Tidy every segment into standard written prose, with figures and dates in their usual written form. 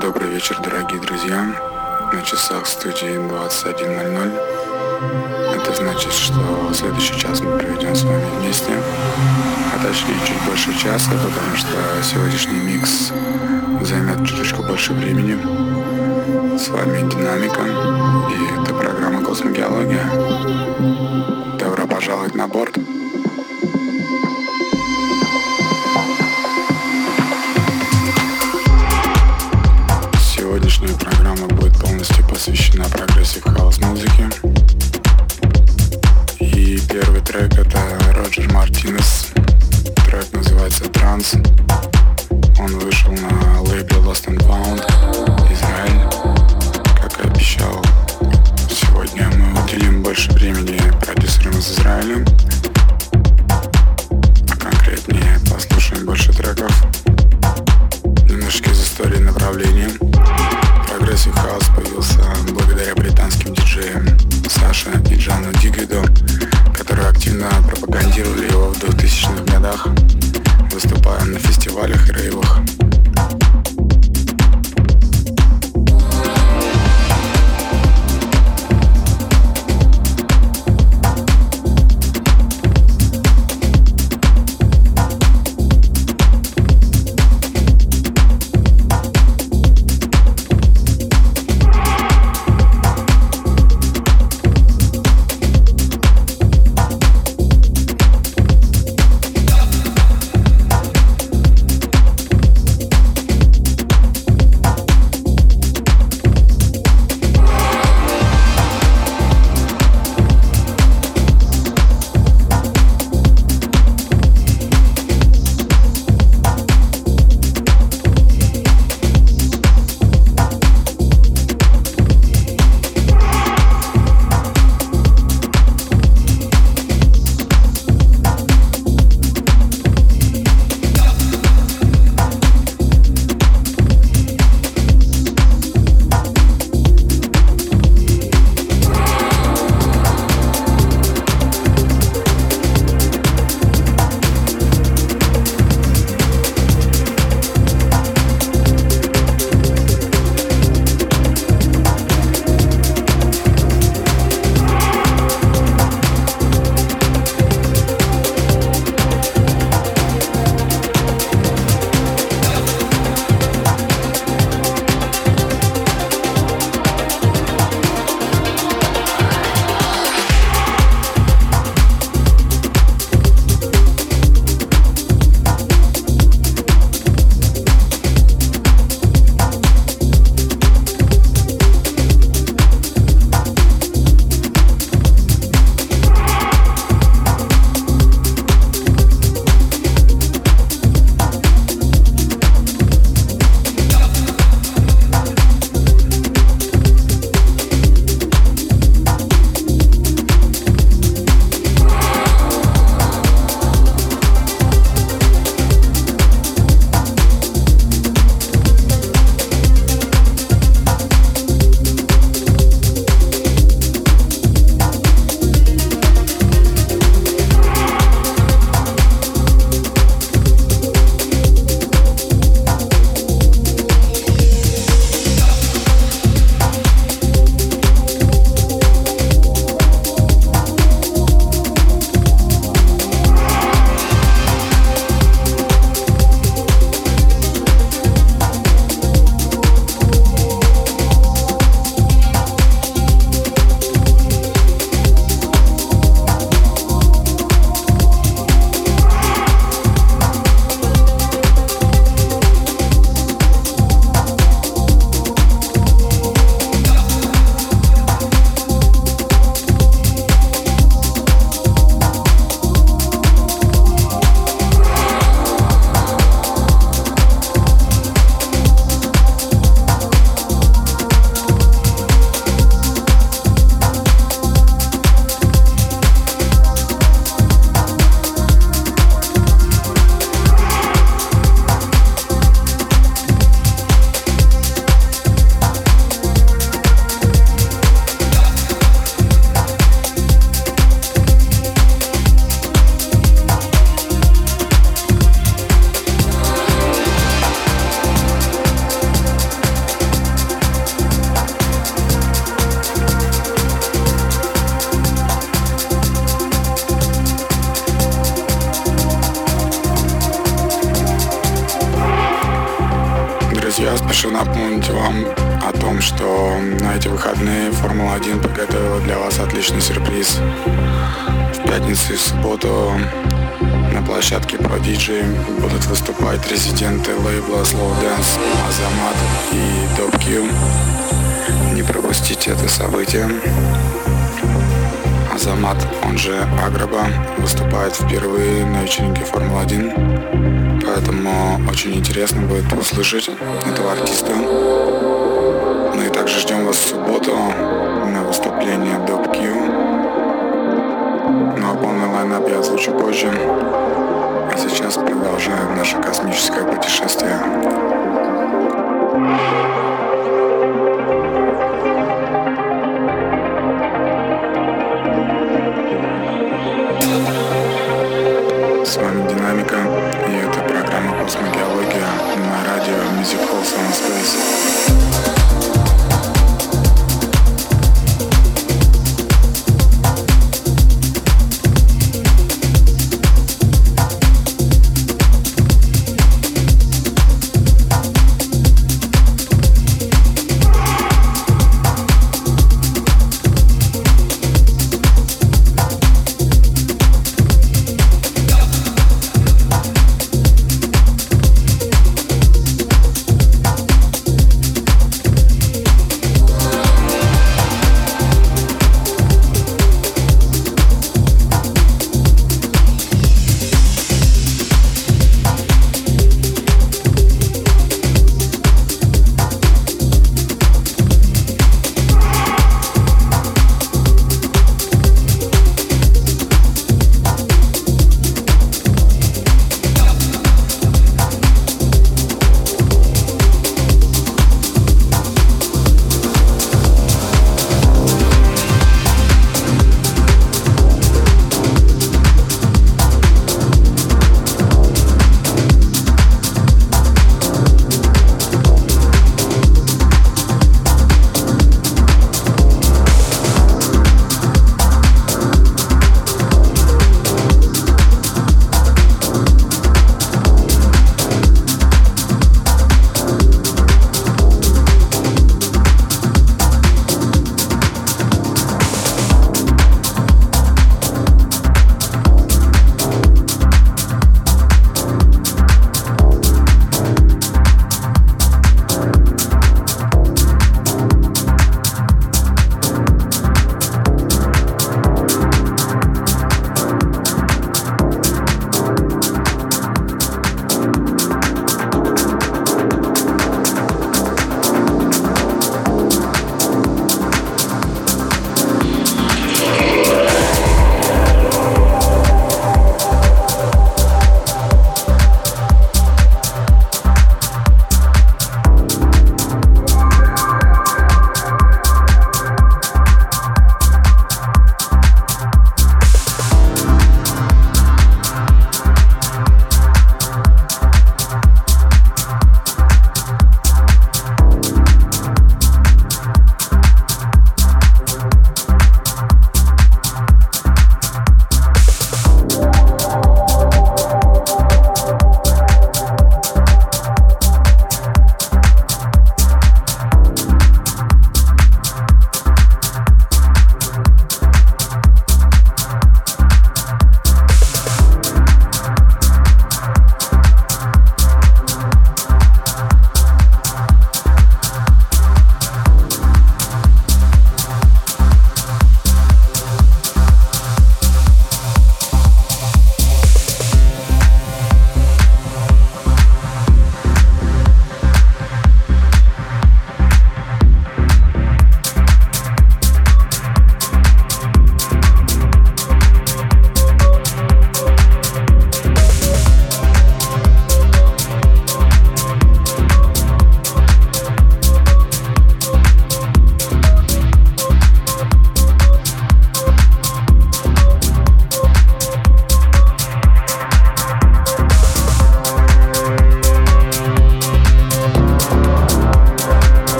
Добрый вечер, дорогие друзья. На часах студии 21:00. Это значит, что следующий час мы проведем с вами вместе. А точнее, чуть больше часа, потому что сегодняшний микс займет чуточку больше времени. С вами Динамика, и это программа «Космогеология». Добро пожаловать на борт. Сегодняшняя программа будет полностью посвящена прогрессив хаус-музыке. И первый трек — это Роджер Мартинес. Трек называется «Транс». Он вышел на лейбле Lost and Found, Израиль. Как и обещал, сегодня мы уделим больше времени продюсерам из Израиля. А конкретнее послушаем больше треков. Немножечко из истории направления. Прогрессив хаус появился благодаря британским диджеям Саше и Джану Дигвиду, которые активно пропагандировали его в 2000-х годах, выступая на фестивалях и рейвах. Я спешу напомнить вам о том, что на эти выходные Формула-1 подготовила для вас отличный сюрприз. В пятницу и в субботу на площадке Prodigy будут выступать резиденты лейбла Slow Dance, Азамат и Доп-Кью. Не пропустите это событие. Азамат, он же Аграба, выступает впервые на вечеринке Формула-1, поэтому очень интересно будет услышать этого артиста. Ну и также ждем вас в субботу на выступление Доп-Кью. Ну а полный лайнап я озвучу позже. А сейчас продолжаем наше космическое путешествие. С вами Динамика, и это программа «Космогеология» на радио Music Hall Sound Space.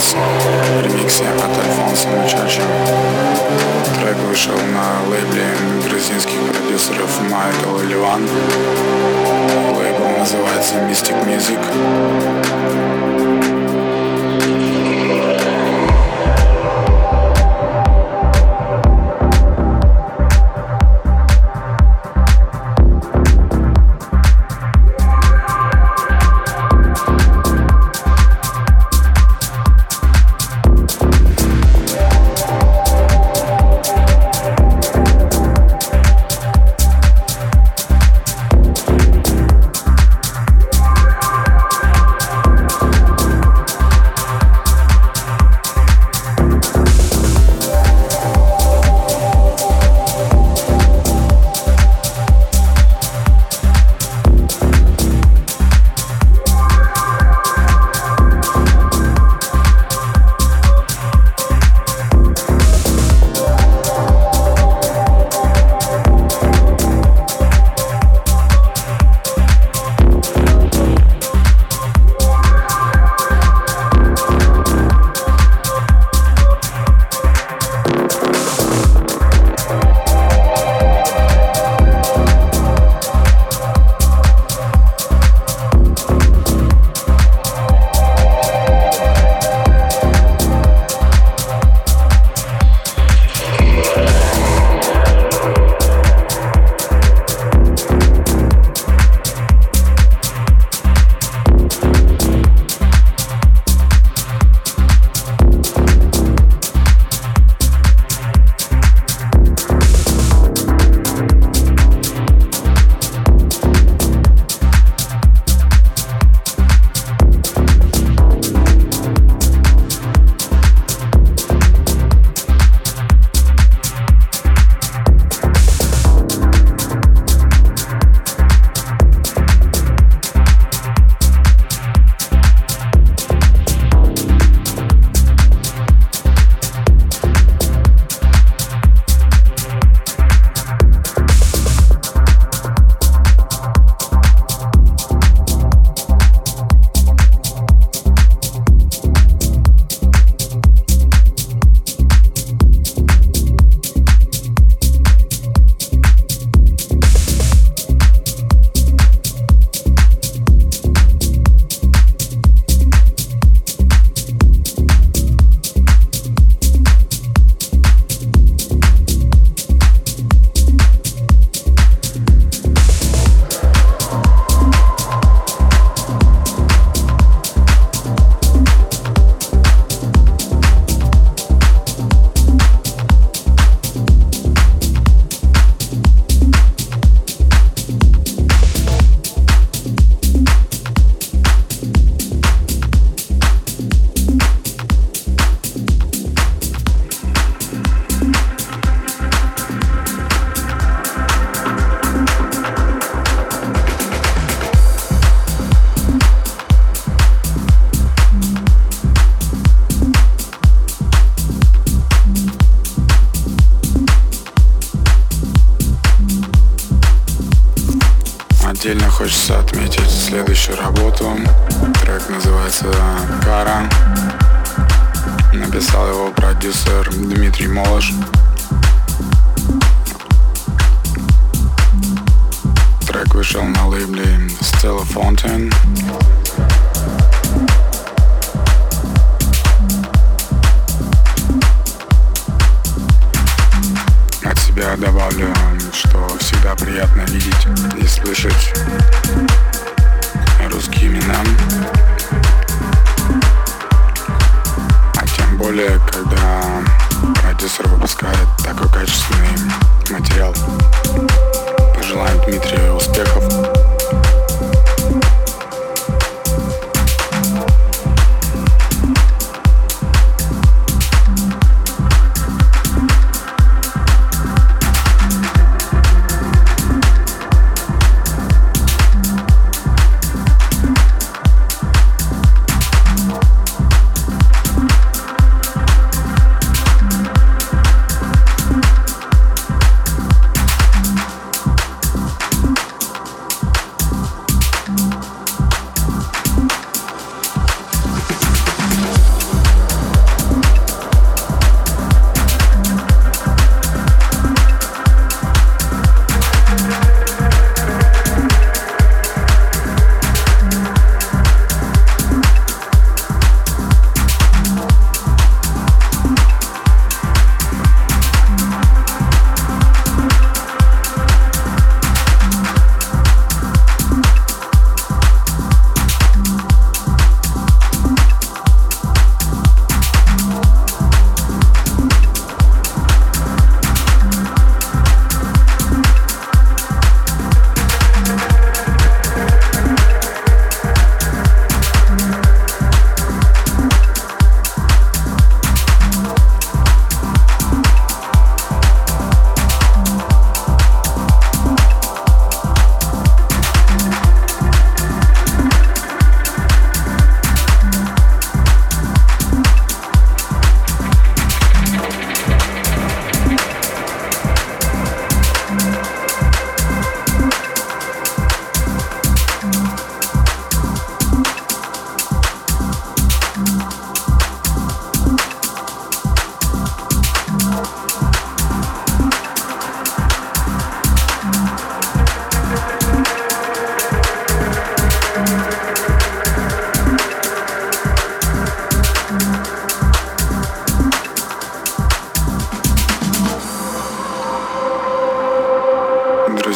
Молодец. Ремикс от Альфонса Мучачо. Трек вышел на лейбле грузинских продюсеров Майкл и Ливан. Лейбл называется Mystic Music. Хочется отметить следующую работу. Трек называется «Кара». Написал его продюсер Дмитрий Молыш. Трек вышел на лейбле Stella Fountain. От себя добавлю, что всегда приятно видеть и слышать русские имена, а тем более, когда продюсер выпускает такой качественный материал. Пожелаем Дмитрию успехов.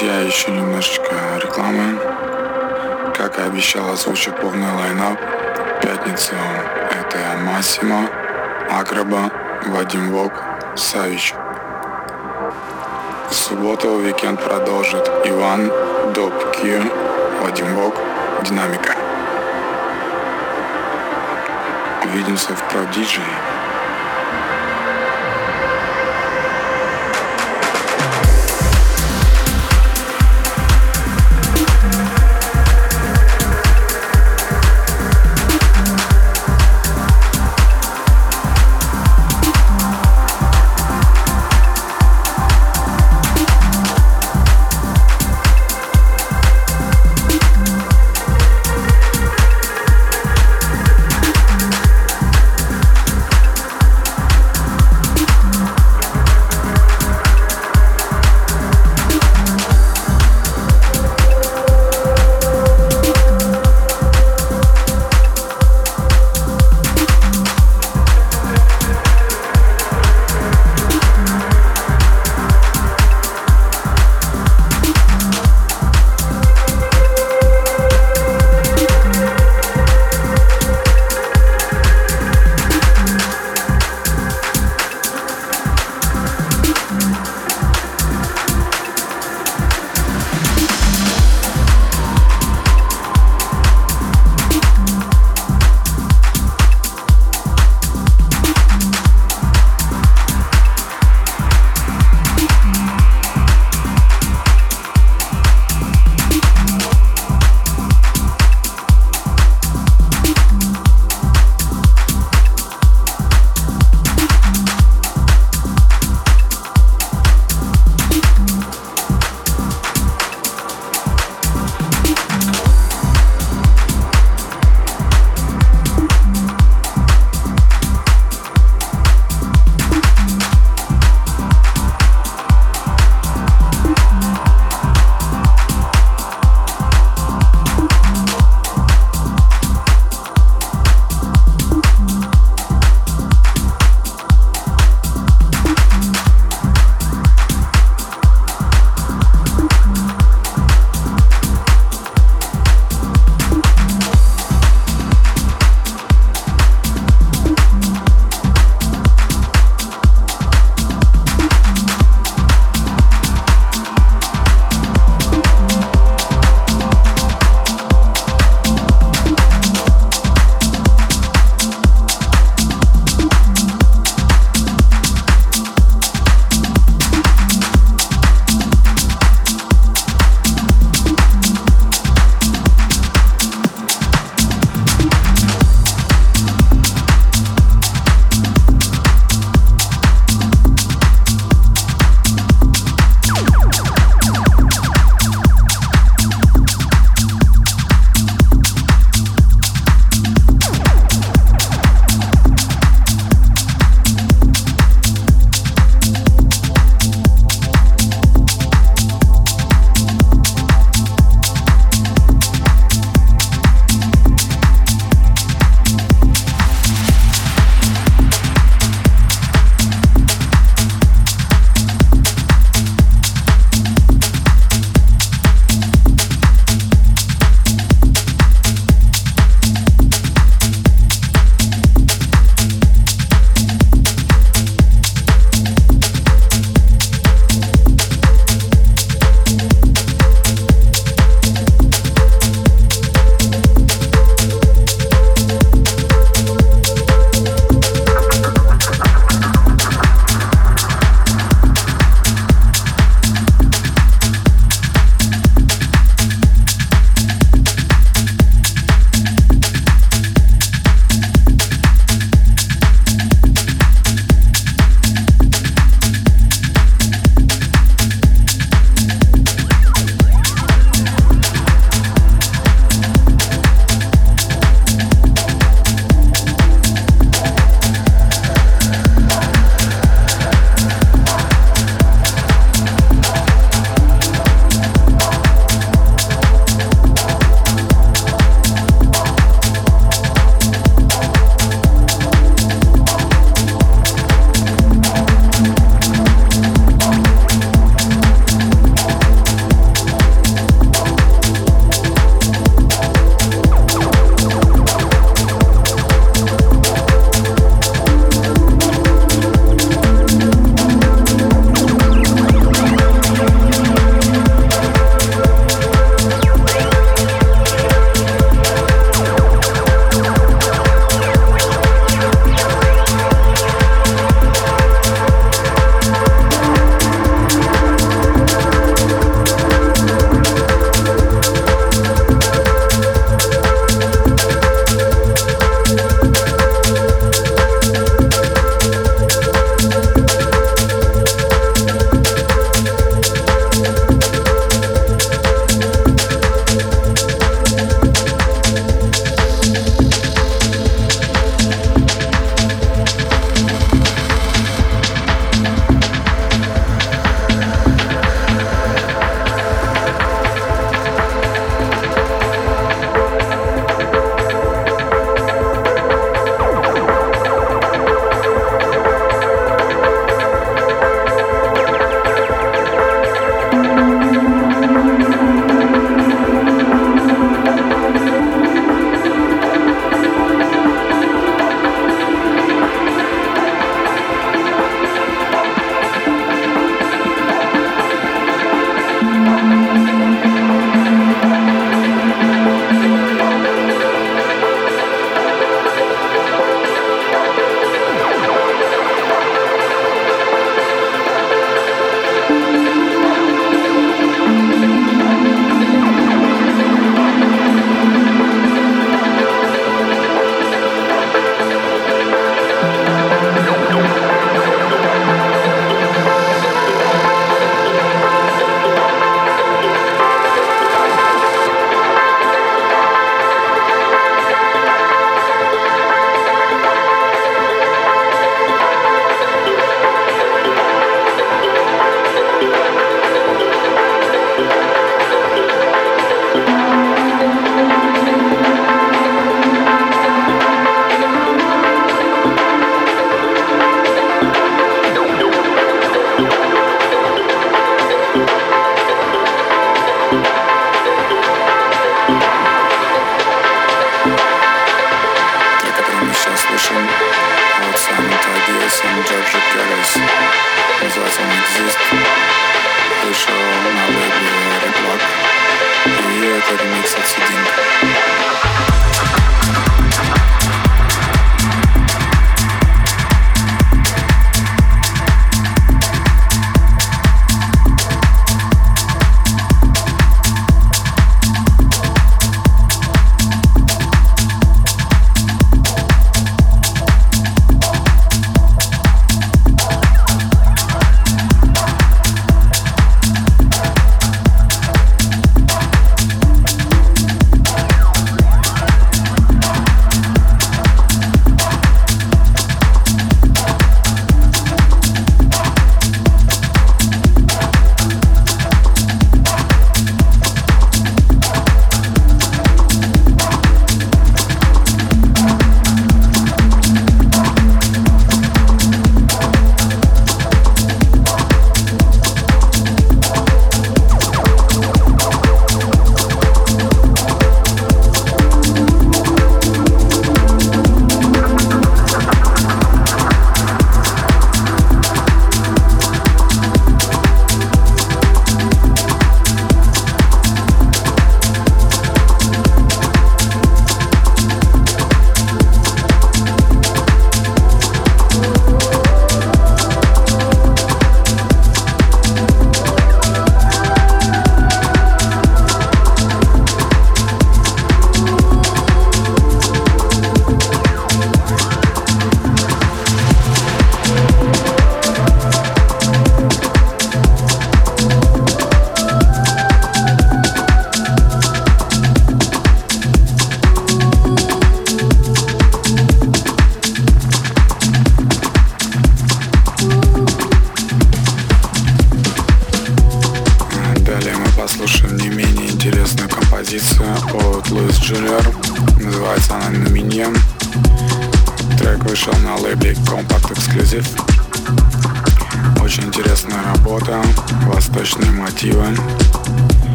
друзья, еще немножечко рекламы. Как и обещал, озвучу полный лайнап. В пятницу это Массимо, Акроба, Вадим Вок, Савич. В субботу уикенд продолжит Иван, Доп-Кью, Вадим Вок, Динамика. Увидимся в Продиджи.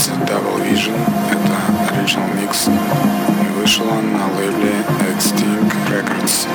называется Double Vision, это Original Mix, и вышел он на лейбле Extinct Records.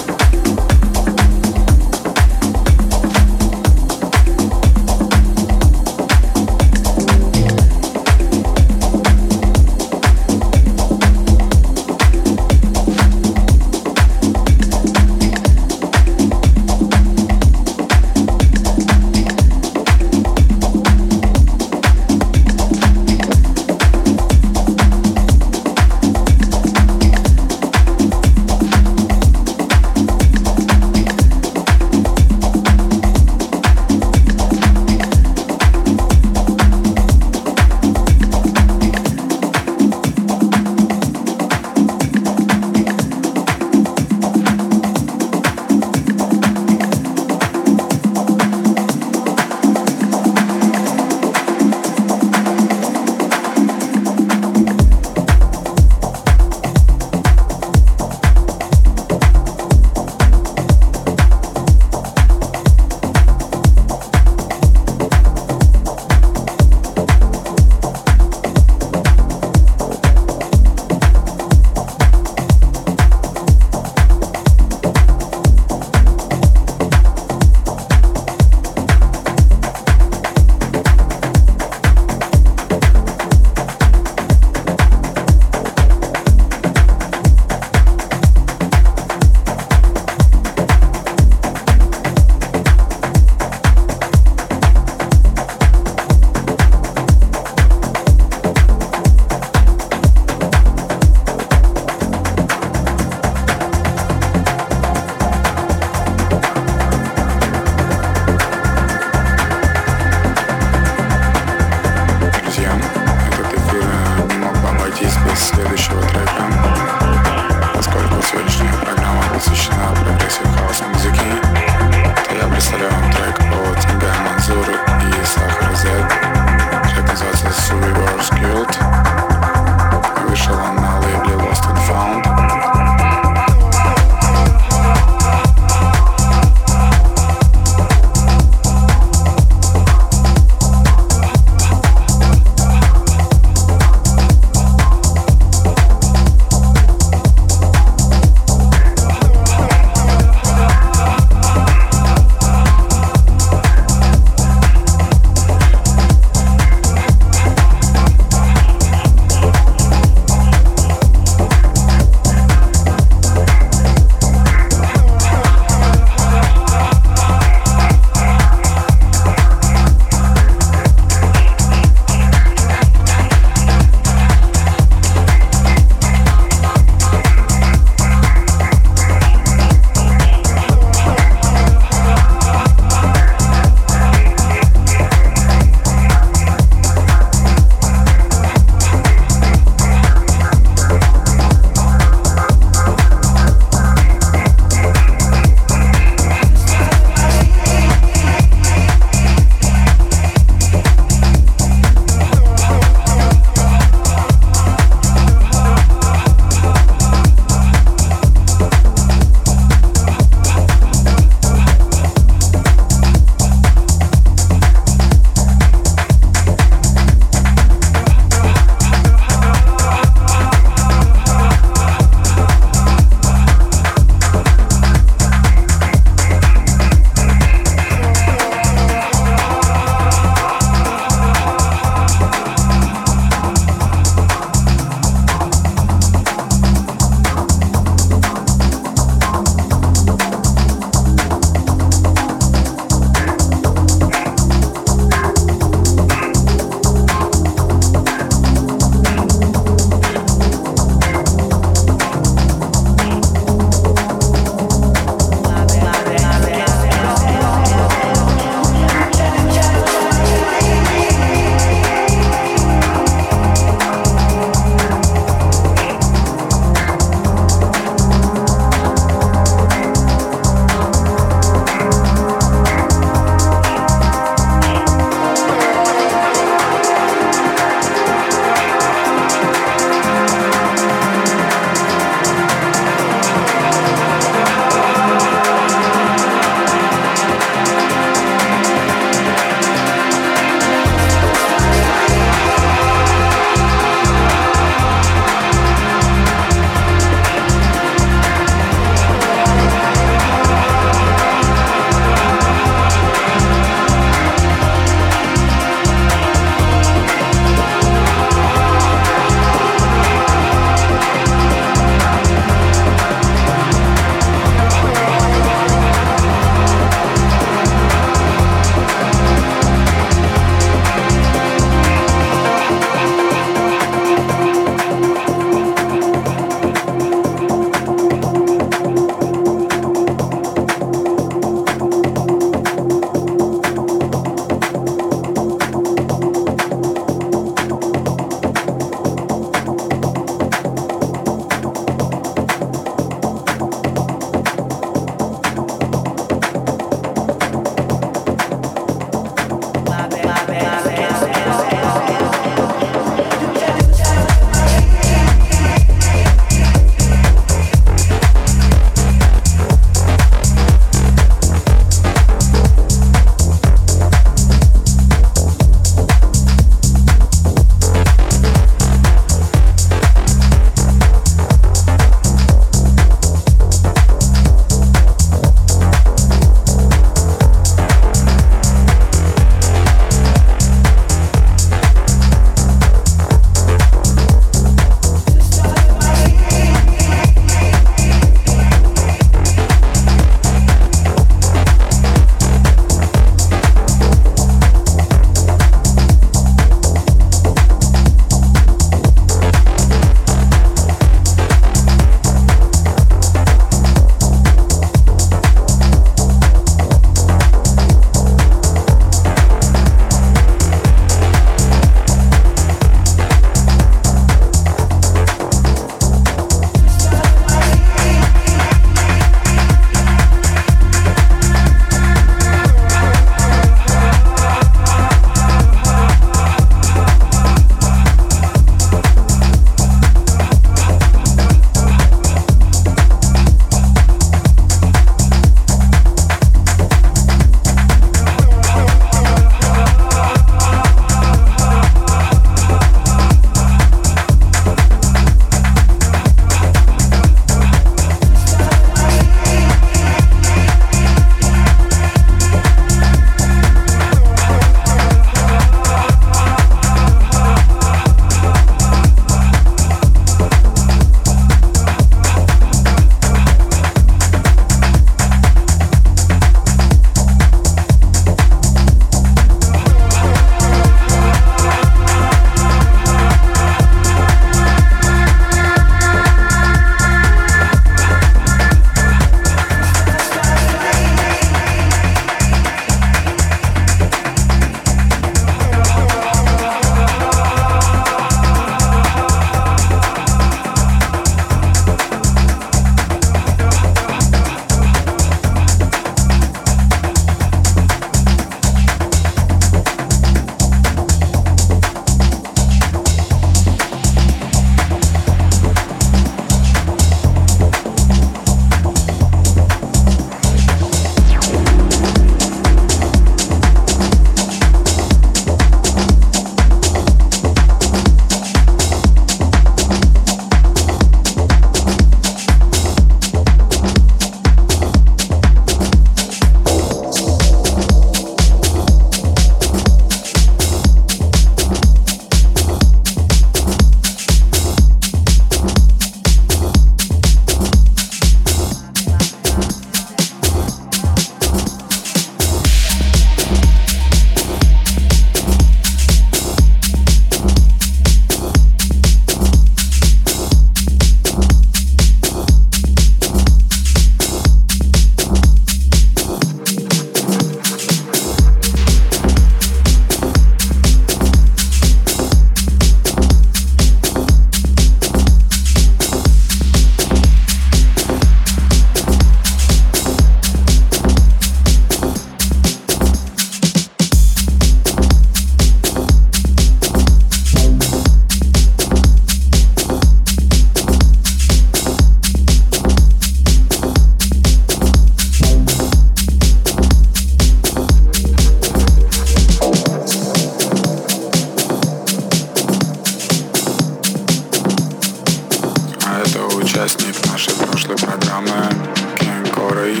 Free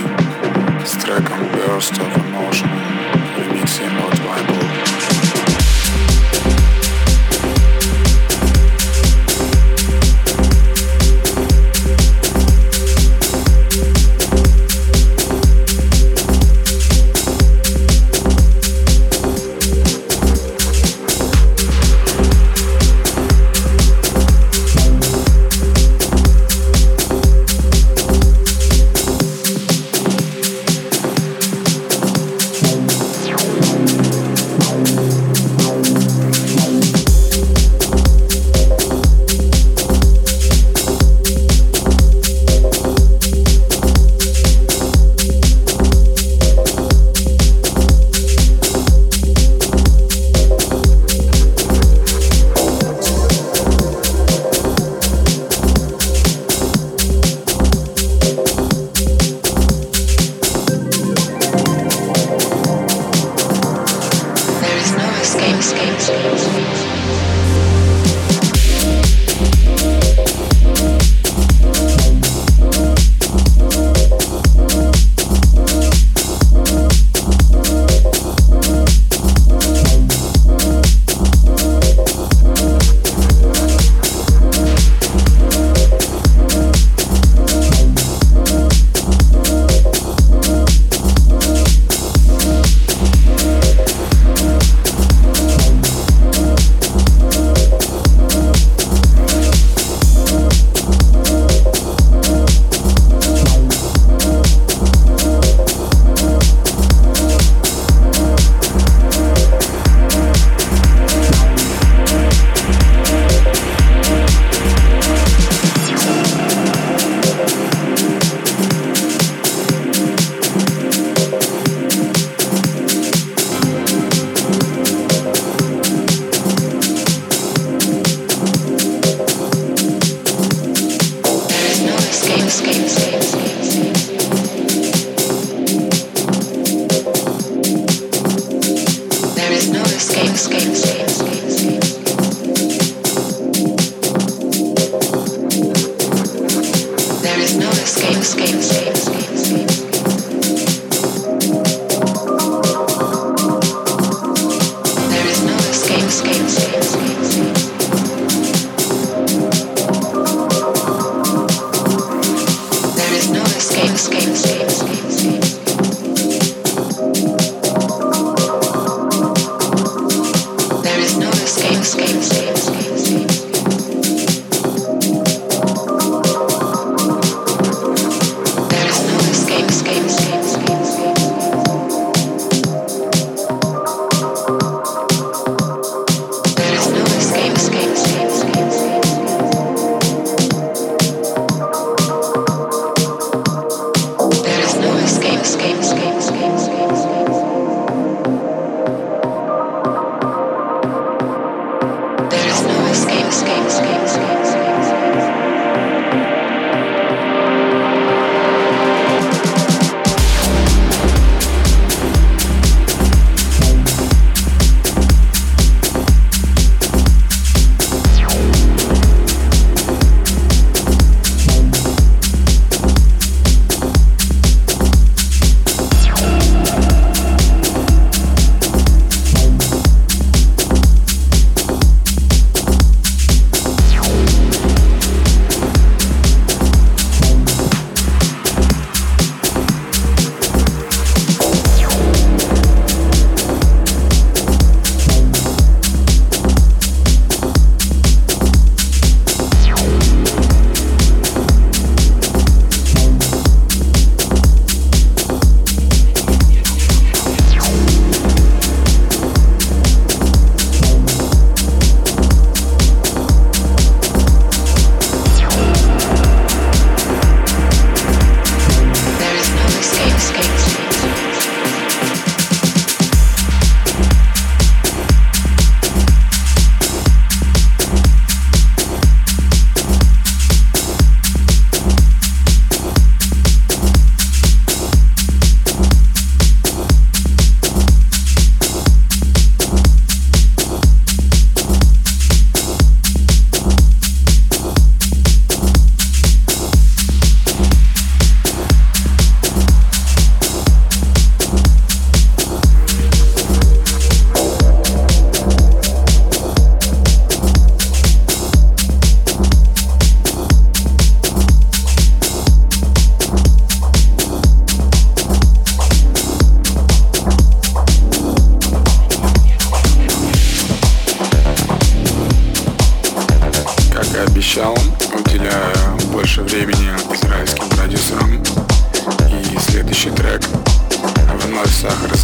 с треком Burst of Emotion в ремиксе Mod Bible.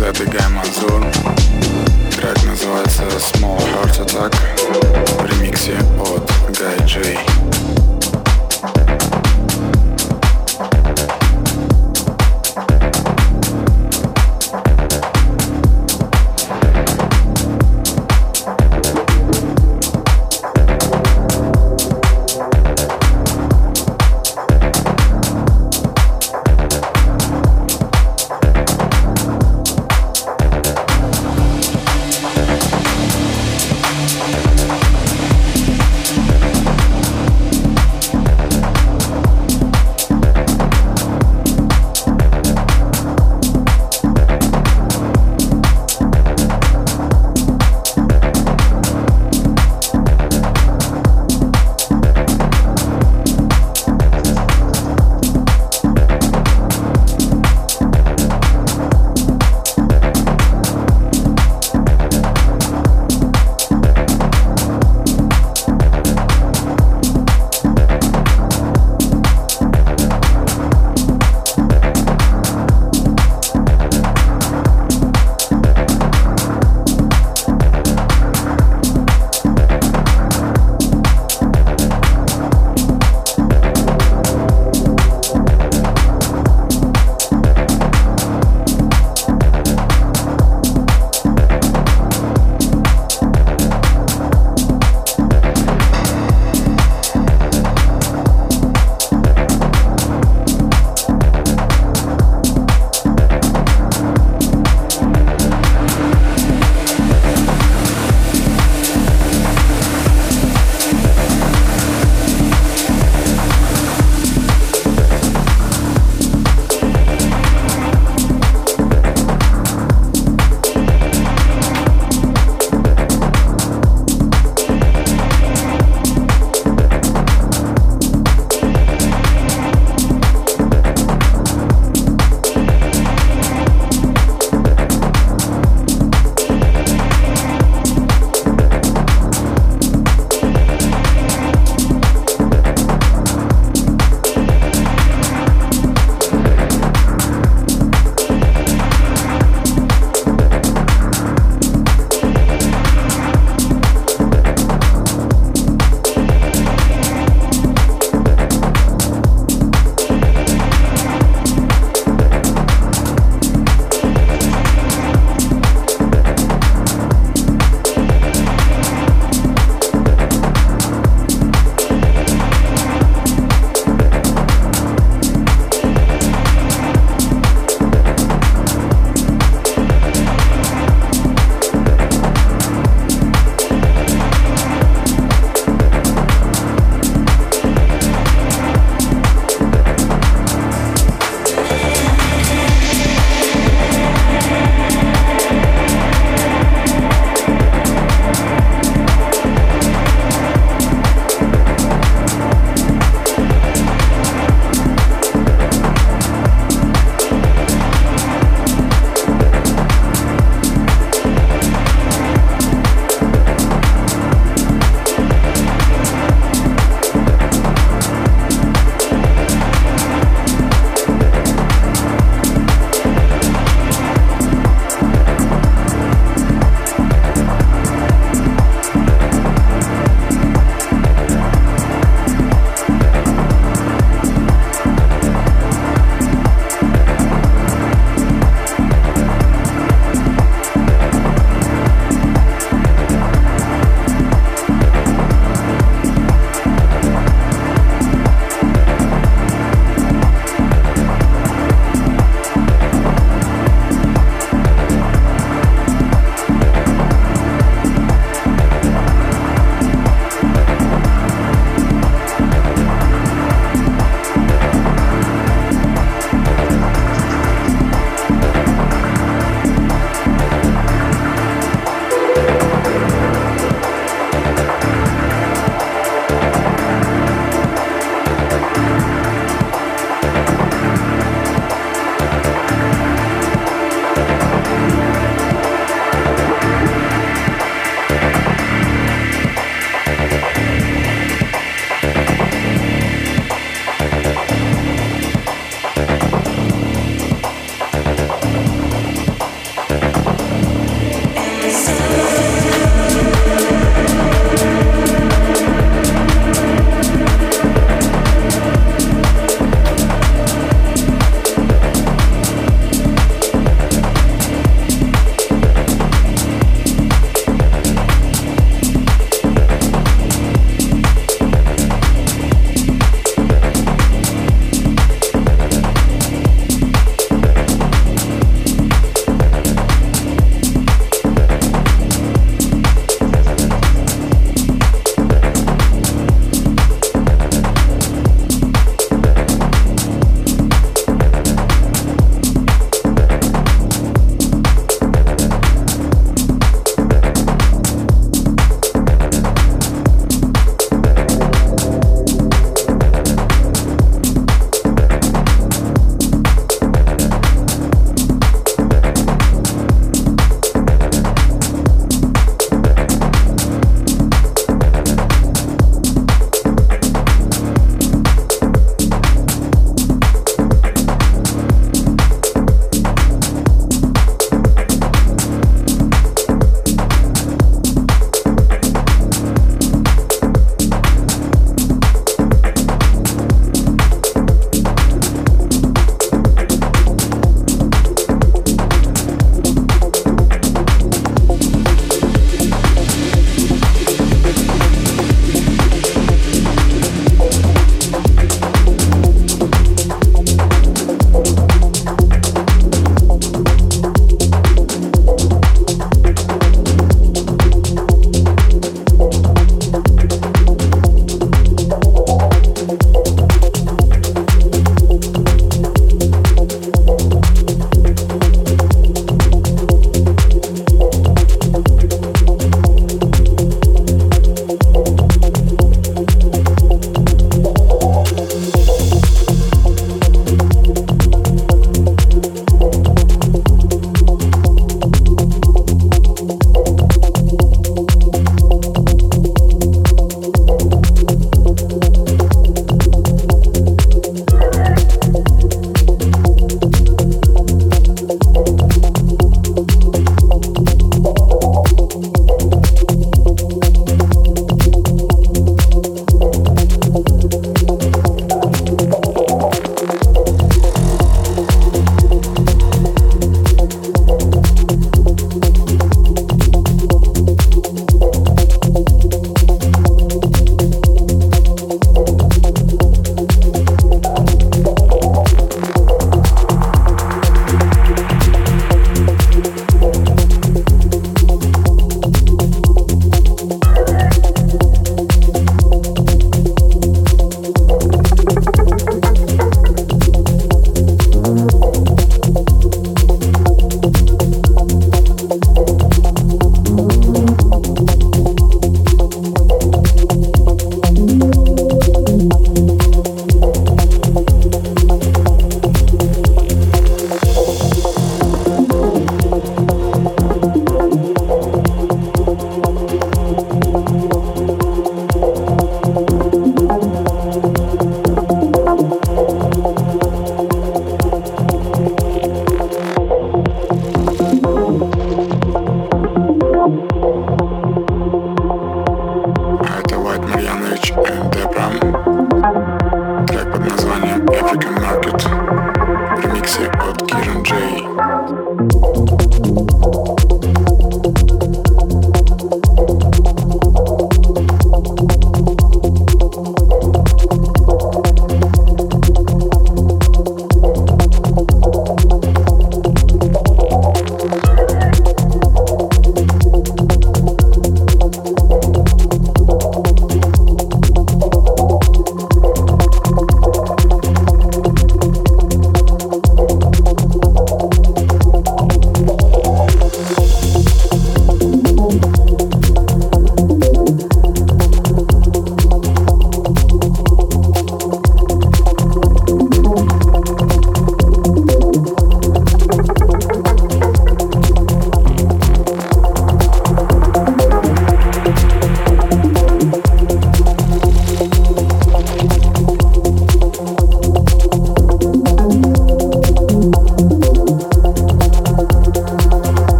Забегай, Манзур. Трек называется Small Heart Attack в ремиксе от Guy J.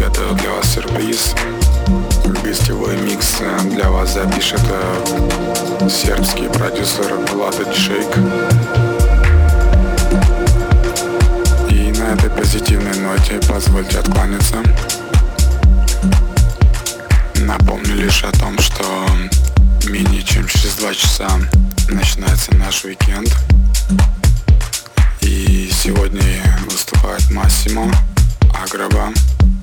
приготовил для вас сюрприз. Гостевой микс для вас запишет сербский продюсер Влад Шейк. И на этой позитивной ноте позвольте откланяться. Напомню лишь о том, что менее чем через 2 часа начинается наш уикенд. И сегодня выступает Массимо, Аграба,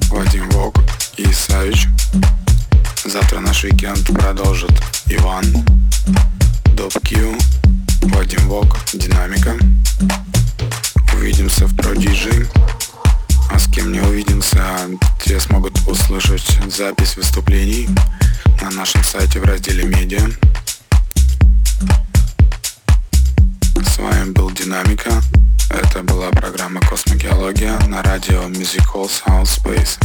Вадим Вог и Савич. Завтра наш уикенд продолжит Иван, Доп-Кью, Вадим Вог, Динамика. Увидимся в Продиджи. А с кем не увидимся, те смогут услышать запись выступлений на нашем сайте в разделе «Медиа». С вами был Динамика. Это была программа «Космогеология» на радио Music Hall Sound Space.